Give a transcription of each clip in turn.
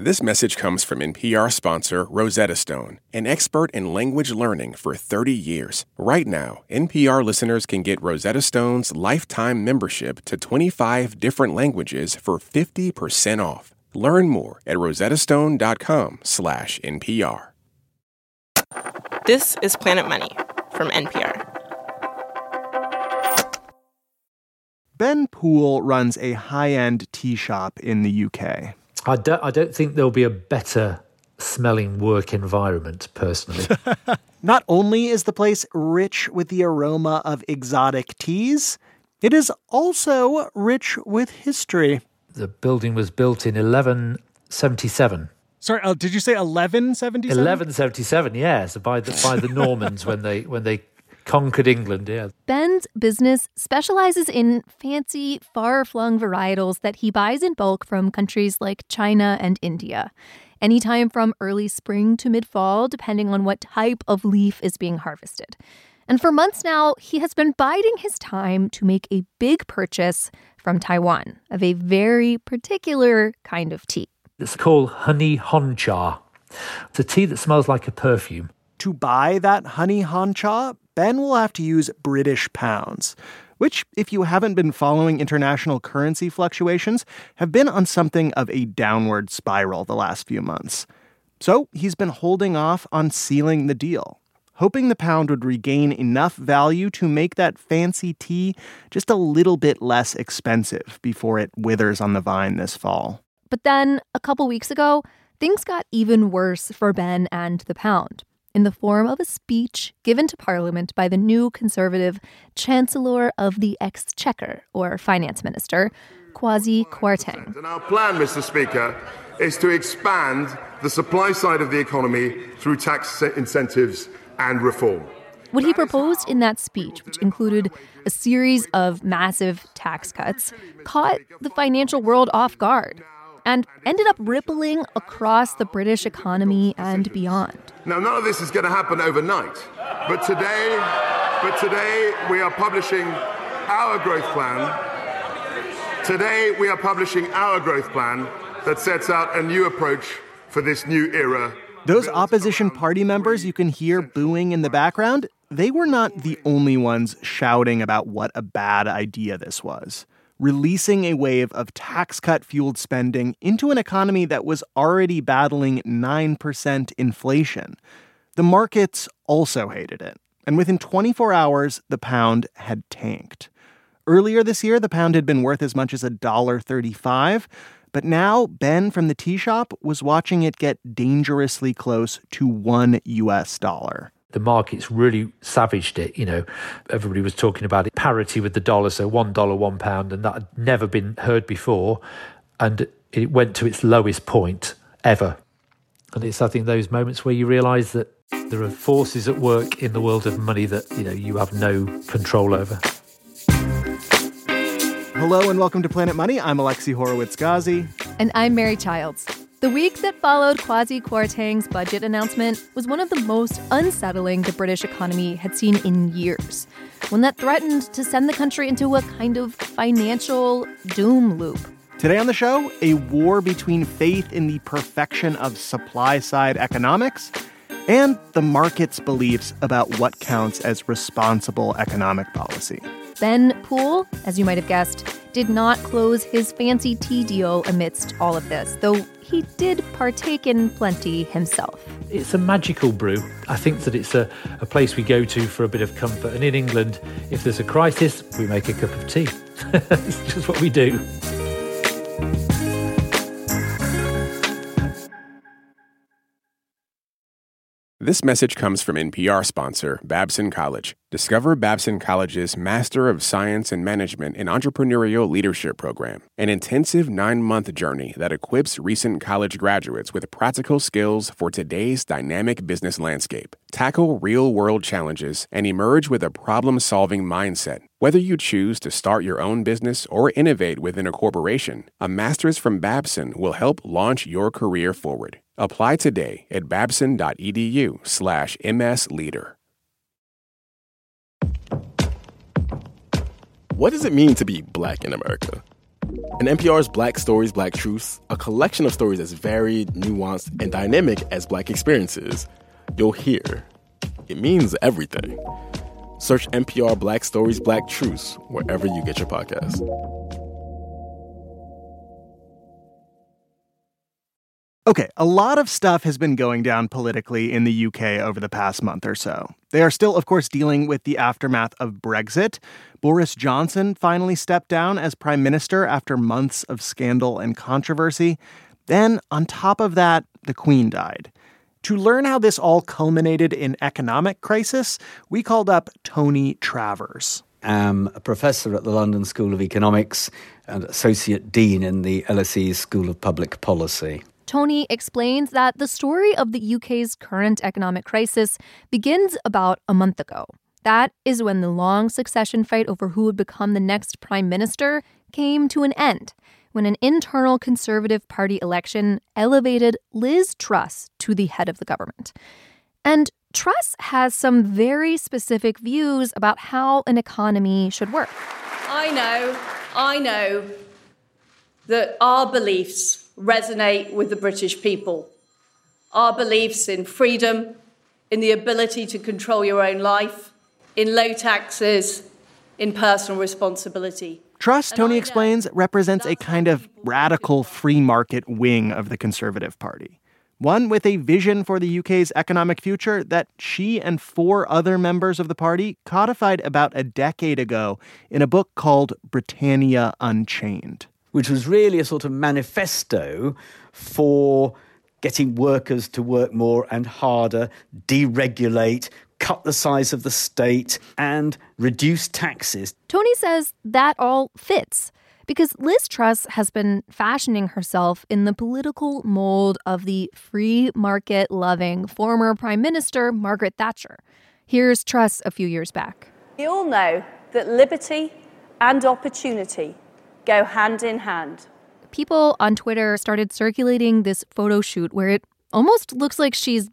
This message comes from NPR sponsor Rosetta Stone, an expert in language learning for 30 years. Right now, NPR listeners can get Rosetta Stone's lifetime membership to 25 different languages for 50% off. Learn more at rosettastone.com/NPR. This is Planet Money from NPR. Ben Poole runs a high-end tea shop in the UK. I don't think there'll be a better smelling work environment, personally. Not only is the place rich with the aroma of exotic teas, it is also rich with history. The building was built in 1177. Sorry, did you say 1177? 1177, yeah. So by the Normans when they conquered England, yeah. Ben's business specializes in fancy, far-flung varietals that he buys in bulk from countries like China and India. Anytime from early spring to mid-fall, depending on what type of leaf is being harvested. And for months now, he has been biding his time to make a big purchase from Taiwan of a very particular kind of tea. It's called honey honcha. It's a tea that smells like a perfume. To buy that honey honcha, Ben will have to use British pounds, which, if you haven't been following international currency fluctuations, have been on something of a downward spiral the last few months. So he's been holding off on sealing the deal, hoping the pound would regain enough value to make that fancy tea just a little bit less expensive before it withers on the vine this fall. But then, a couple weeks ago, things got even worse for Ben and the pound, in the form of a speech given to Parliament by the new Conservative Chancellor of the Exchequer, or Finance Minister, Kwasi Kwarteng. And our plan, Mr. Speaker, is to expand the supply side of the economy through tax incentives and reform. What he proposed in that speech, which included a series of massive tax cuts, caught the financial world off guard and ended up rippling across the British economy and beyond. Now, none of this is going to happen overnight, but today we are publishing our growth plan. Today we are publishing our growth plan that sets out a new approach for this new era. Those opposition party members you can hear booing in the background, they were not the only ones shouting about what a bad idea this was. Releasing a wave of tax cut-fueled spending into an economy that was already battling 9% inflation. The markets also hated it. And within 24 hours, the pound had tanked. Earlier this year, the pound had been worth as much as $1.35. But now, Ben from the tea shop was watching it get dangerously close to $1. The markets really savaged it, you know. Everybody was talking about it, parity with the dollar, so $1, £1, and that had never been heard before. And it went to its lowest point ever. And it's, I think, those moments where you realise that there are forces at work in the world of money that, you know, you have no control over. Hello and welcome to Planet Money. I'm Alexi Horowitz-Ghazi. And I'm Mary Childs. The week that followed Kwasi Kwarteng's budget announcement was one of the most unsettling the British economy had seen in years, one that threatened to send the country into a kind of financial doom loop. Today on the show, a war between faith in the perfection of supply-side economics and the market's beliefs about what counts as responsible economic policy. Ben Poole, as you might have guessed, did not close his fancy tea deal amidst all of this, though he did partake in plenty himself. It's a magical brew. I think that it's a place we go to for a bit of comfort. And in England, if there's a crisis, we make a cup of tea. It's just what we do. This message comes from NPR sponsor Babson College. Discover Babson College's Master of Science in Management and Entrepreneurial Leadership program, an intensive 9-month journey that equips recent college graduates with practical skills for today's dynamic business landscape. Tackle real-world challenges and emerge with a problem-solving mindset. Whether you choose to start your own business or innovate within a corporation, a master's from Babson will help launch your career forward. Apply today at babson.edu/msleader. What does it mean to be Black in America? And NPR's Black Stories, Black Truths, a collection of stories as varied, nuanced, and dynamic as Black experiences. You'll hear. It means everything. Search NPR Black Stories, Black Truths wherever you get your podcasts. Okay, a lot of stuff has been going down politically in the UK over the past month or so. They are still, of course, dealing with the aftermath of Brexit. Boris Johnson finally stepped down as prime minister after months of scandal and controversy. Then, on top of that, the Queen died. To learn how this all culminated in economic crisis, we called up Tony Travers. I'm a professor at the London School of Economics and associate dean in the LSE School of Public Policy. Tony explains that the story of the UK's current economic crisis begins about a month ago. That is when the long succession fight over who would become the next prime minister came to an end, when an internal Conservative Party election elevated Liz Truss to the head of the government. And Truss has some very specific views about how an economy should work. I know that our beliefs resonate with the British people. Our beliefs in freedom, in the ability to control your own life, in low taxes, in personal responsibility. Truss, Tony explains, represents a kind of radical free market wing of the Conservative Party, one with a vision for the UK's economic future that she and four other members of the party codified about a decade ago in a book called Britannia Unchained, which was really a sort of manifesto for getting workers to work more and harder, deregulate, cut the size of the state, and reduce taxes. Tony says that all fits, because Liz Truss has been fashioning herself in the political mold of the free market-loving former Prime Minister Margaret Thatcher. Here's Truss a few years back. We all know that liberty and opportunity go hand in hand. People on Twitter started circulating this photo shoot where it almost looks like she's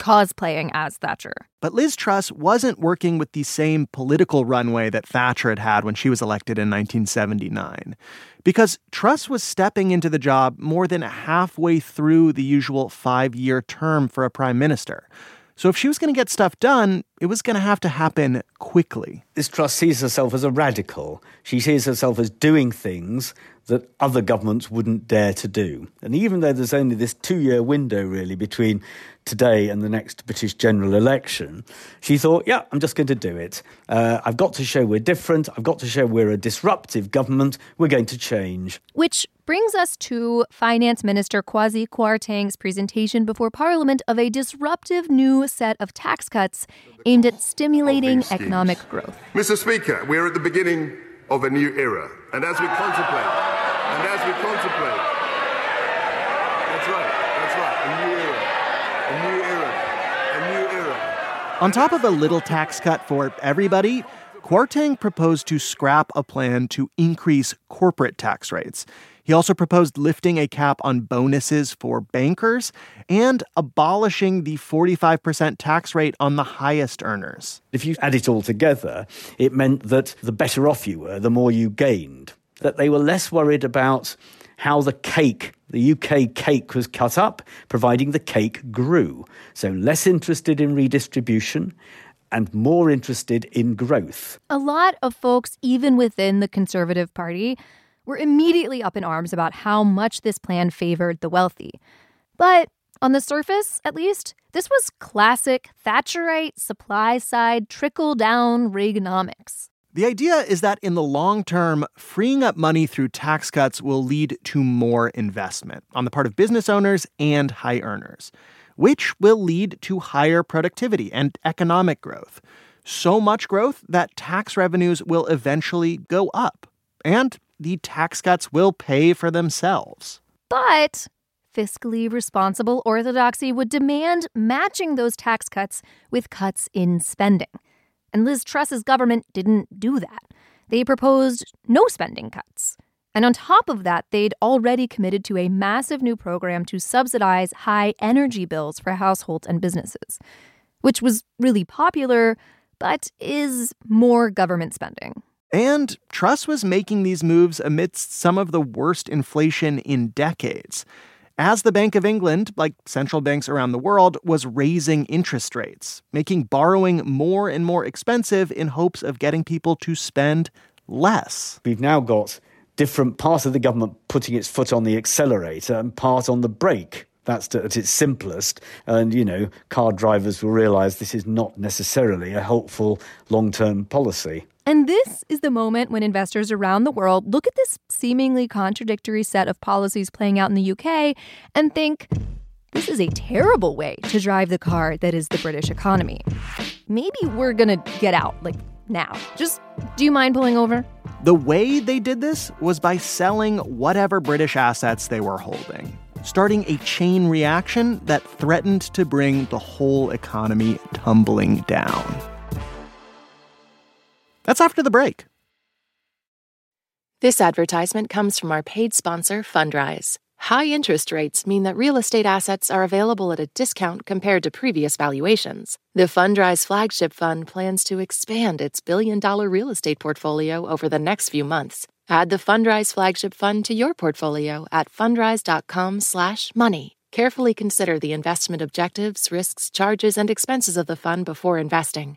cosplaying as Thatcher. But Liz Truss wasn't working with the same political runway that Thatcher had had when she was elected in 1979, because Truss was stepping into the job more than halfway through the usual 5-year term for a prime minister. So if she was going to get stuff done, it was going to happen quickly. This Truss sees herself as a radical. She sees herself as doing things that other governments wouldn't dare to do. And even though there's only this 2-year window, really, between today and the next British general election, she thought, yeah, I'm just going to do it. I've got to show we're different. I've got to show we're a disruptive government. We're going to change. Which brings us to Finance Minister Kwasi Kwarteng's presentation before Parliament of a disruptive new set of tax cuts aimed at stimulating economic growth. Mr. Speaker, we're at the beginning of a new era. And as we contemplate, that's right, a new era. On top of a little tax cut for everybody, Kwarteng proposed to scrap a plan to increase corporate tax rates. He also proposed lifting a cap on bonuses for bankers and abolishing the 45% tax rate on the highest earners. If you add it all together, it meant that the better off you were, the more you gained. That they were less worried about how the cake, the UK cake, was cut up, providing the cake grew. So less interested in redistribution and more interested in growth. A lot of folks, even within the Conservative Party, were immediately up in arms about how much this plan favored the wealthy. But on the surface, at least, this was classic Thatcherite supply-side trickle-down Reaganomics. The idea is that in the long term, freeing up money through tax cuts will lead to more investment on the part of business owners and high earners, which will lead to higher productivity and economic growth. So much growth that tax revenues will eventually go up, and the tax cuts will pay for themselves. But fiscally responsible orthodoxy would demand matching those tax cuts with cuts in spending. And Liz Truss's government didn't do that. They proposed no spending cuts. And on top of that, they'd already committed to a massive new program to subsidize high energy bills for households and businesses, which was really popular, but is more government spending. And Truss was making these moves amidst some of the worst inflation in decades, as the Bank of England, like central banks around the world, was raising interest rates, making borrowing more and more expensive in hopes of getting people to spend less. We've now got different parts of the government putting its foot on the accelerator and part on the brake. That's at its simplest. And, you know, car drivers will realise this is not necessarily a helpful long-term policy. And this is the moment when investors around the world look at this seemingly contradictory set of policies playing out in the UK and think, this is a terrible way to drive the car that is the British economy. Maybe we're going to get out, like, now. Just, do you mind pulling over? The way they did this was by selling whatever British assets they were holding, starting a chain reaction that threatened to bring the whole economy tumbling down. That's after the break. This advertisement comes from our paid sponsor, Fundrise. High interest rates mean that real estate assets are available at a discount compared to previous valuations. The Fundrise flagship fund plans to expand its billion-dollar real estate portfolio over the next few months. Add the Fundrise flagship fund to your portfolio at fundrise.com/money. Carefully consider the investment objectives, risks, charges, and expenses of the fund before investing.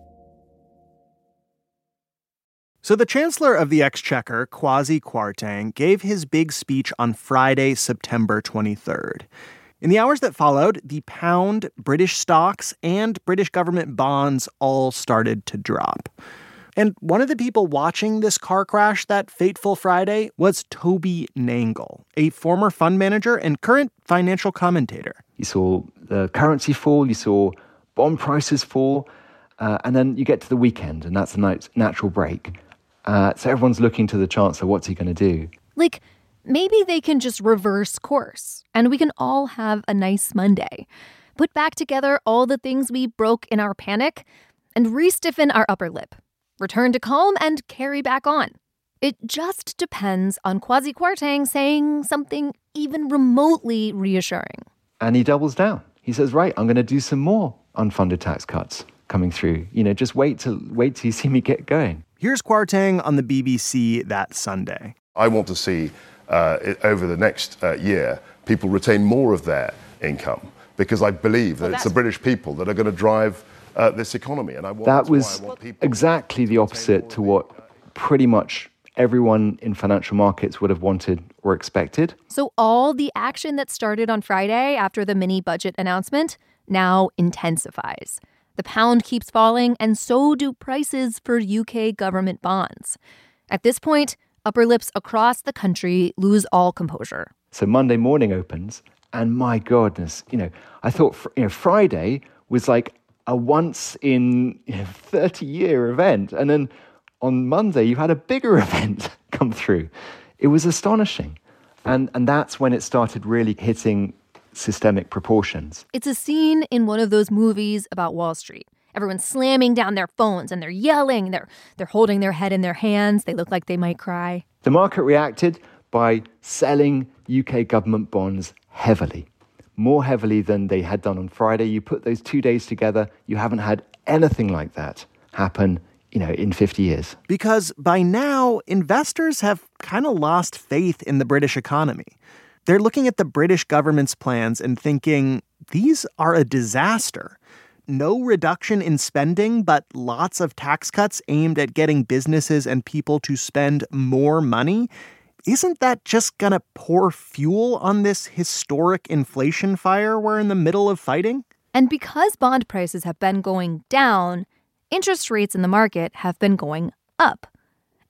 So the chancellor of the exchequer, Kwasi Kwarteng, gave his big speech on Friday, September 23rd. In the hours that followed, the pound, British stocks, and British government bonds all started to drop. And one of the people watching this car crash that fateful Friday was Toby Nangle, a former fund manager and current financial commentator. You saw the currency fall, you saw bond prices fall, and then you get to the weekend, and that's a natural break. So everyone's looking to the chancellor. What's he going to do? Like, maybe they can just reverse course and we can all have a nice Monday. Put back together all the things we broke in our panic and re-stiffen our upper lip. Return to calm and carry back on. It just depends on Kwasi Kwarteng saying something even remotely reassuring. And he doubles down. He says, right, I'm going to do some more unfunded tax cuts coming through. You know, just wait till you see me get going. Here's Kwarteng on the BBC that Sunday. I want to see over the next year people retain more of their income because I believe that it's the British people that are going to drive this economy. And I want that was exactly the opposite to what pretty much everyone in financial markets would have wanted or expected. So all the action that started on Friday after the mini budget announcement now intensifies. The pound keeps falling, and so do prices for UK government bonds. At this point, upper lips across the country lose all composure. So Monday morning opens, and my goodness, you know, I thought Friday was like a once in 30-year event, and then on Monday you had a bigger event come through. It was astonishing, and that's when it started really hitting systemic proportions. It's a scene in one of those movies about Wall Street. Everyone's slamming down their phones and they're yelling. They're holding their head in their hands. They look like they might cry. The market reacted by selling UK government bonds heavily, more heavily than they had done on Friday. You put those 2 days together, you haven't had anything like that happen, you know, in 50 years. Because by now, investors have kind of lost faith in the British economy. They're looking at the British government's plans and thinking, these are a disaster. No reduction in spending, but lots of tax cuts aimed at getting businesses and people to spend more money. Isn't that just going to pour fuel on this historic inflation fire we're in the middle of fighting? And because bond prices have been going down, interest rates in the market have been going up.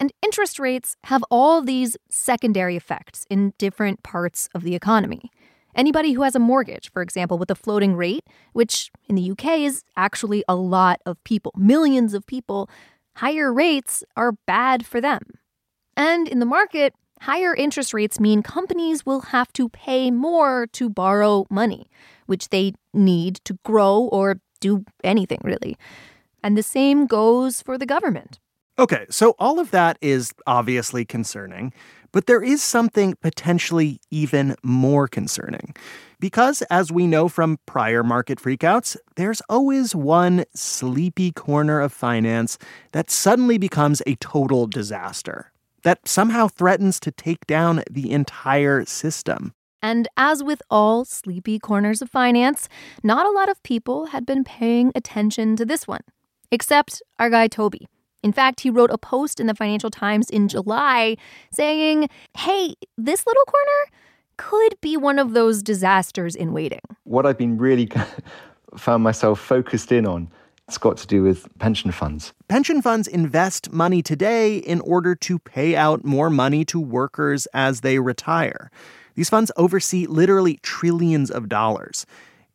And interest rates have all these secondary effects in different parts of the economy. Anybody who has a mortgage, for example, with a floating rate, which in the UK is actually a lot of people, millions of people, higher rates are bad for them. And in the market, higher interest rates mean companies will have to pay more to borrow money, which they need to grow or do anything, really. And the same goes for the government. Okay, so all of that is obviously concerning, but there is something potentially even more concerning. Because, as we know from prior market freakouts, there's always one sleepy corner of finance that suddenly becomes a total disaster, that somehow threatens to take down the entire system. And as with all sleepy corners of finance, not a lot of people had been paying attention to this one, except our guy Toby. In fact, he wrote a post in the Financial Times in July saying, hey, this little corner could be one of those disasters in waiting. What I've been really found myself focused in on, it's got to do with pension funds. Pension funds invest money today in order to pay out more money to workers as they retire. These funds oversee literally trillions of dollars.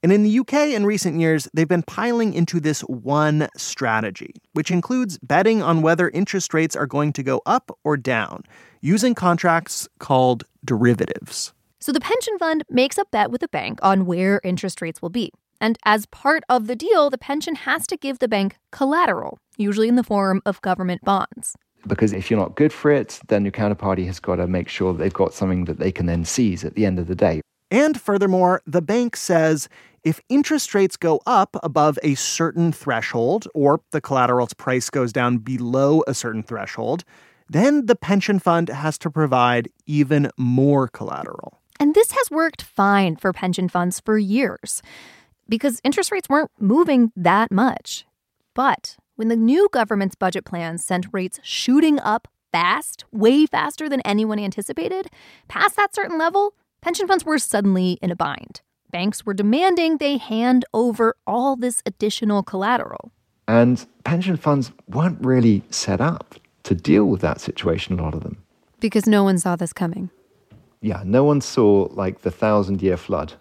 And in the UK in recent years, they've been piling into this one strategy, which includes betting on whether interest rates are going to go up or down, using contracts called derivatives. So the pension fund makes a bet with the bank on where interest rates will be. And as part of the deal, the pension has to give the bank collateral, usually in the form of government bonds. Because if you're not good for it, then your counterparty has got to make sure they've got something that they can then seize at the end of the day. And furthermore, the bank says if interest rates go up above a certain threshold, or the collateral's price goes down below a certain threshold, then the pension fund has to provide even more collateral. And this has worked fine for pension funds for years, because interest rates weren't moving that much. But when the new government's budget plan sent rates shooting up fast, way faster than anyone anticipated, past that certain level, pension funds were suddenly in a bind. Banks were demanding they hand over all this additional collateral. And pension funds weren't really set up to deal with that situation, a lot of them. Because no one saw this coming. Yeah, no one saw, like, the thousand-year flood.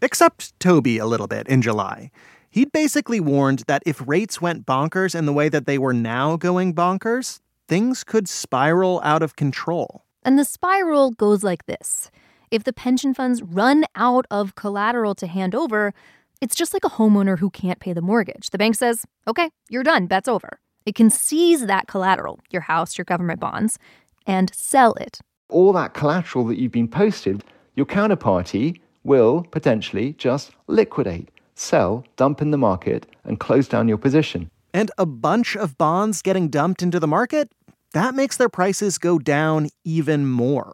Except Toby a little bit in July. He'd basically warned that if rates went bonkers in the way that they were now going bonkers, things could spiral out of control. And the spiral goes like this. If the pension funds run out of collateral to hand over, it's just like a homeowner who can't pay the mortgage. The bank says, okay, you're done, bet's over. It can seize that collateral, your house, your government bonds, and sell it. All that collateral that you've been posted, your counterparty will potentially just liquidate, sell, dump in the market, and close down your position. And a bunch of bonds getting dumped into the market, that makes their prices go down even more.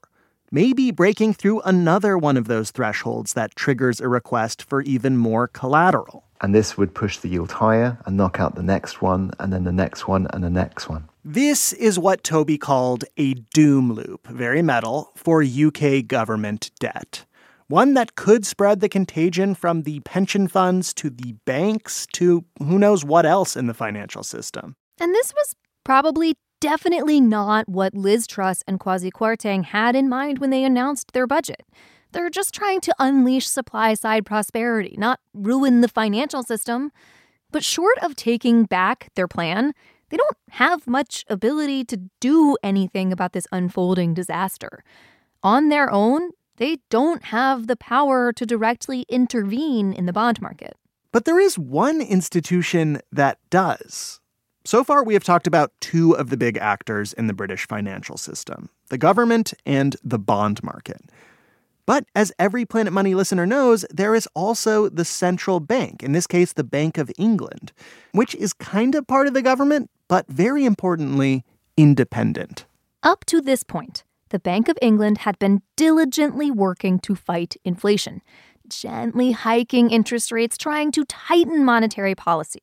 Maybe breaking through another one of those thresholds that triggers a request for even more collateral. And this would push the yield higher and knock out the next one, and then the next one, and the next one. This is what Toby called a doom loop, very metal, for UK government debt. One that could spread the contagion from the pension funds to the banks to who knows what else in the financial system. And this was probably definitely not what Liz Truss and Kwasi Kwarteng had in mind when they announced their budget. They're just trying to unleash supply-side prosperity, not ruin the financial system. But short of taking back their plan, they don't have much ability to do anything about this unfolding disaster. On their own, they don't have the power to directly intervene in the bond market. But there is one institution that does. So far, we have talked about two of the big actors in the British financial system, the government and the bond market. But as every Planet Money listener knows, there is also the central bank, in this case, the Bank of England, which is kind of part of the government, but very importantly, independent. Up to this point, the Bank of England had been diligently working to fight inflation, gently hiking interest rates, trying to tighten monetary policy.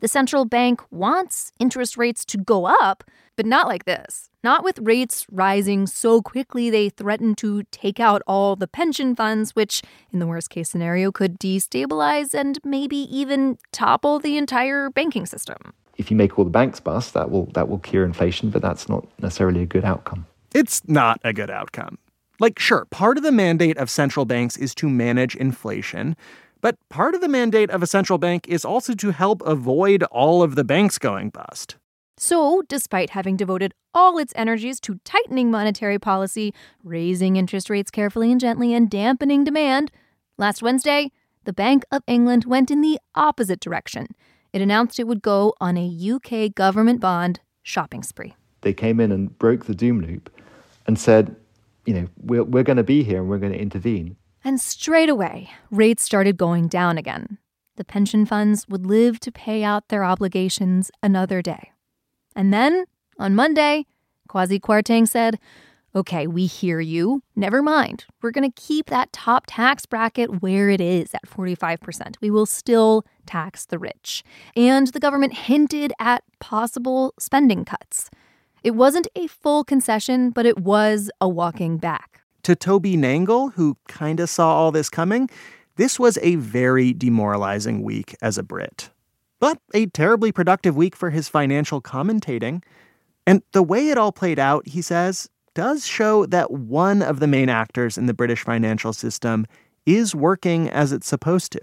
The central bank wants interest rates to go up, but not like this. Not with rates rising so quickly they threaten to take out all the pension funds, which, in the worst-case scenario, could destabilize and maybe even topple the entire banking system. If you make all the banks bust, that will cure inflation, but that's not necessarily a good outcome. It's not a good outcome. Like, sure, part of the mandate of central banks is to manage inflation, but part of the mandate of a central bank is also to help avoid all of the banks going bust. So, despite having devoted all its energies to tightening monetary policy, raising interest rates carefully and gently, and dampening demand, last Wednesday, the Bank of England went in the opposite direction. It announced it would go on a UK government bond shopping spree. They came in and broke the doom loop and said, you know, we're going to be here and we're going to intervene. And straight away, rates started going down again. The pension funds would live to pay out their obligations another day. And then, on Monday, Kwasi Kwarteng said, okay, we hear you. Never mind. We're going to keep that top tax bracket where it is at 45%. We will still tax the rich. And the government hinted at possible spending cuts. It wasn't a full concession, but it was a walking back. To Toby Nangle, who kind of saw all this coming, this was a very demoralizing week as a Brit. But a terribly productive week for his financial commentating. And the way it all played out, he says, does show that one of the main actors in the British financial system is working as it's supposed to.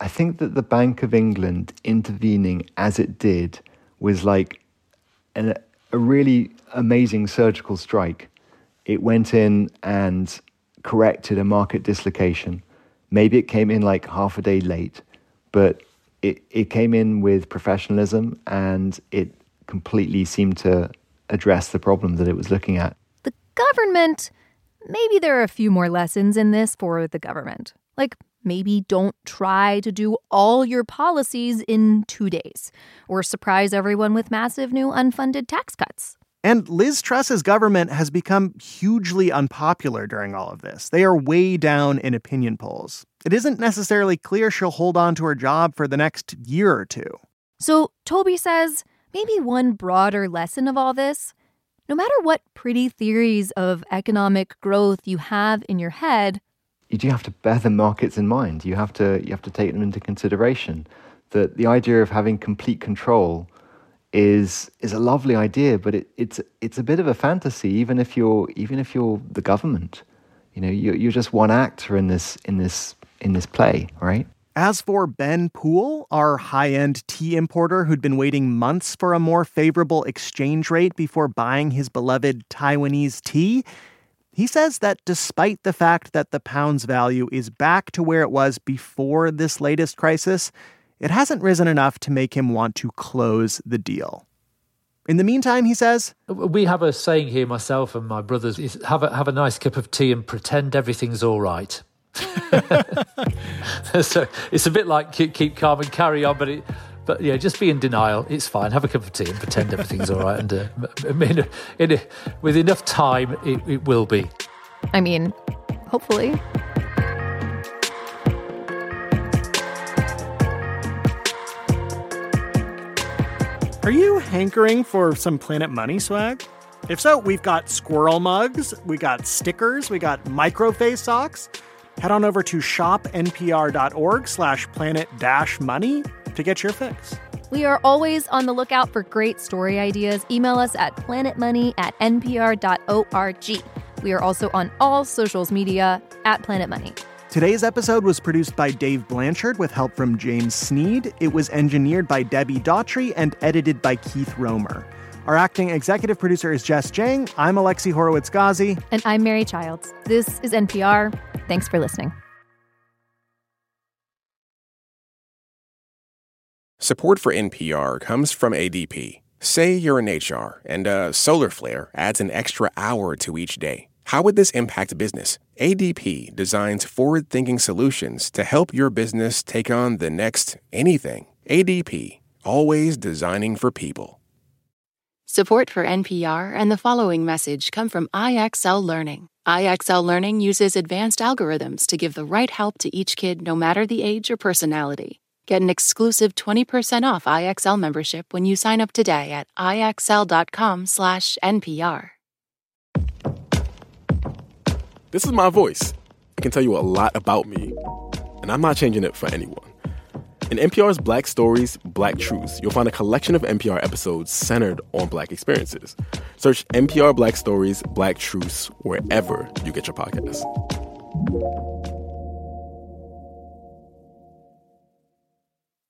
I think that the Bank of England intervening as it did was like a really amazing surgical strike. It went in and corrected a market dislocation. Maybe it came in like half a day late, but it came in with professionalism and it completely seemed to address the problem that it was looking at. Government, maybe there are a few more lessons in this for the government. Like, maybe don't try to do all your policies in 2 days or surprise everyone with massive new unfunded tax cuts. And Liz Truss's government has become hugely unpopular during all of this. They are way down in opinion polls. It isn't necessarily clear she'll hold on to her job for the next year or two. So Toby says maybe one broader lesson of all this, no matter what pretty theories of economic growth you have in your head, you do have to bear the markets in mind. You have to take them into consideration. That the idea of having complete control is a lovely idea, but it's a bit of a fantasy. Even if you're the government, you know, you're just one actor in this play, right? As for Ben Poole, our high-end tea importer who'd been waiting months for a more favorable exchange rate before buying his beloved Taiwanese tea, he says that despite the fact that the pound's value is back to where it was before this latest crisis, it hasn't risen enough to make him want to close the deal. In the meantime, he says, we have a saying here, myself and my brothers, is have a nice cup of tea and pretend everything's all right. So it's a bit like keep calm and carry on, but yeah, just be in denial. It's fine. Have a cup of tea and pretend everything's all right. And with enough time, it will be. I mean, hopefully. Are you hankering for some Planet Money swag? If so, we've got squirrel mugs, we got stickers, we got microface socks. Head on over to shopnpr.org/planet-money to get your fix. We are always on the lookout for great story ideas. Email us at planetmoney@npr.org. We are also on all socials media @Planet Money. Today's episode was produced by Dave Blanchard with help from James Sneed. It was engineered by Debbie Daughtry and edited by Keith Romer. Our acting executive producer is Jess Jang. I'm Alexi Horowitz-Ghazi. And I'm Mary Childs. This is NPR. Thanks for listening. Support for NPR comes from ADP. Say you're in HR and a solar flare adds an extra hour to each day. How would this impact business? ADP designs forward-thinking solutions to help your business take on the next anything. ADP, always designing for people. Support for NPR and the following message come from IXL Learning. IXL Learning uses advanced algorithms to give the right help to each kid no matter the age or personality. Get an exclusive 20% off IXL membership when you sign up today at IXL.com/NPR. This is my voice. It can tell you a lot about me, and I'm not changing it for anyone. In NPR's Black Stories, Black Truths, you'll find a collection of NPR episodes centered on Black experiences. Search NPR Black Stories, Black Truths wherever you get your podcasts.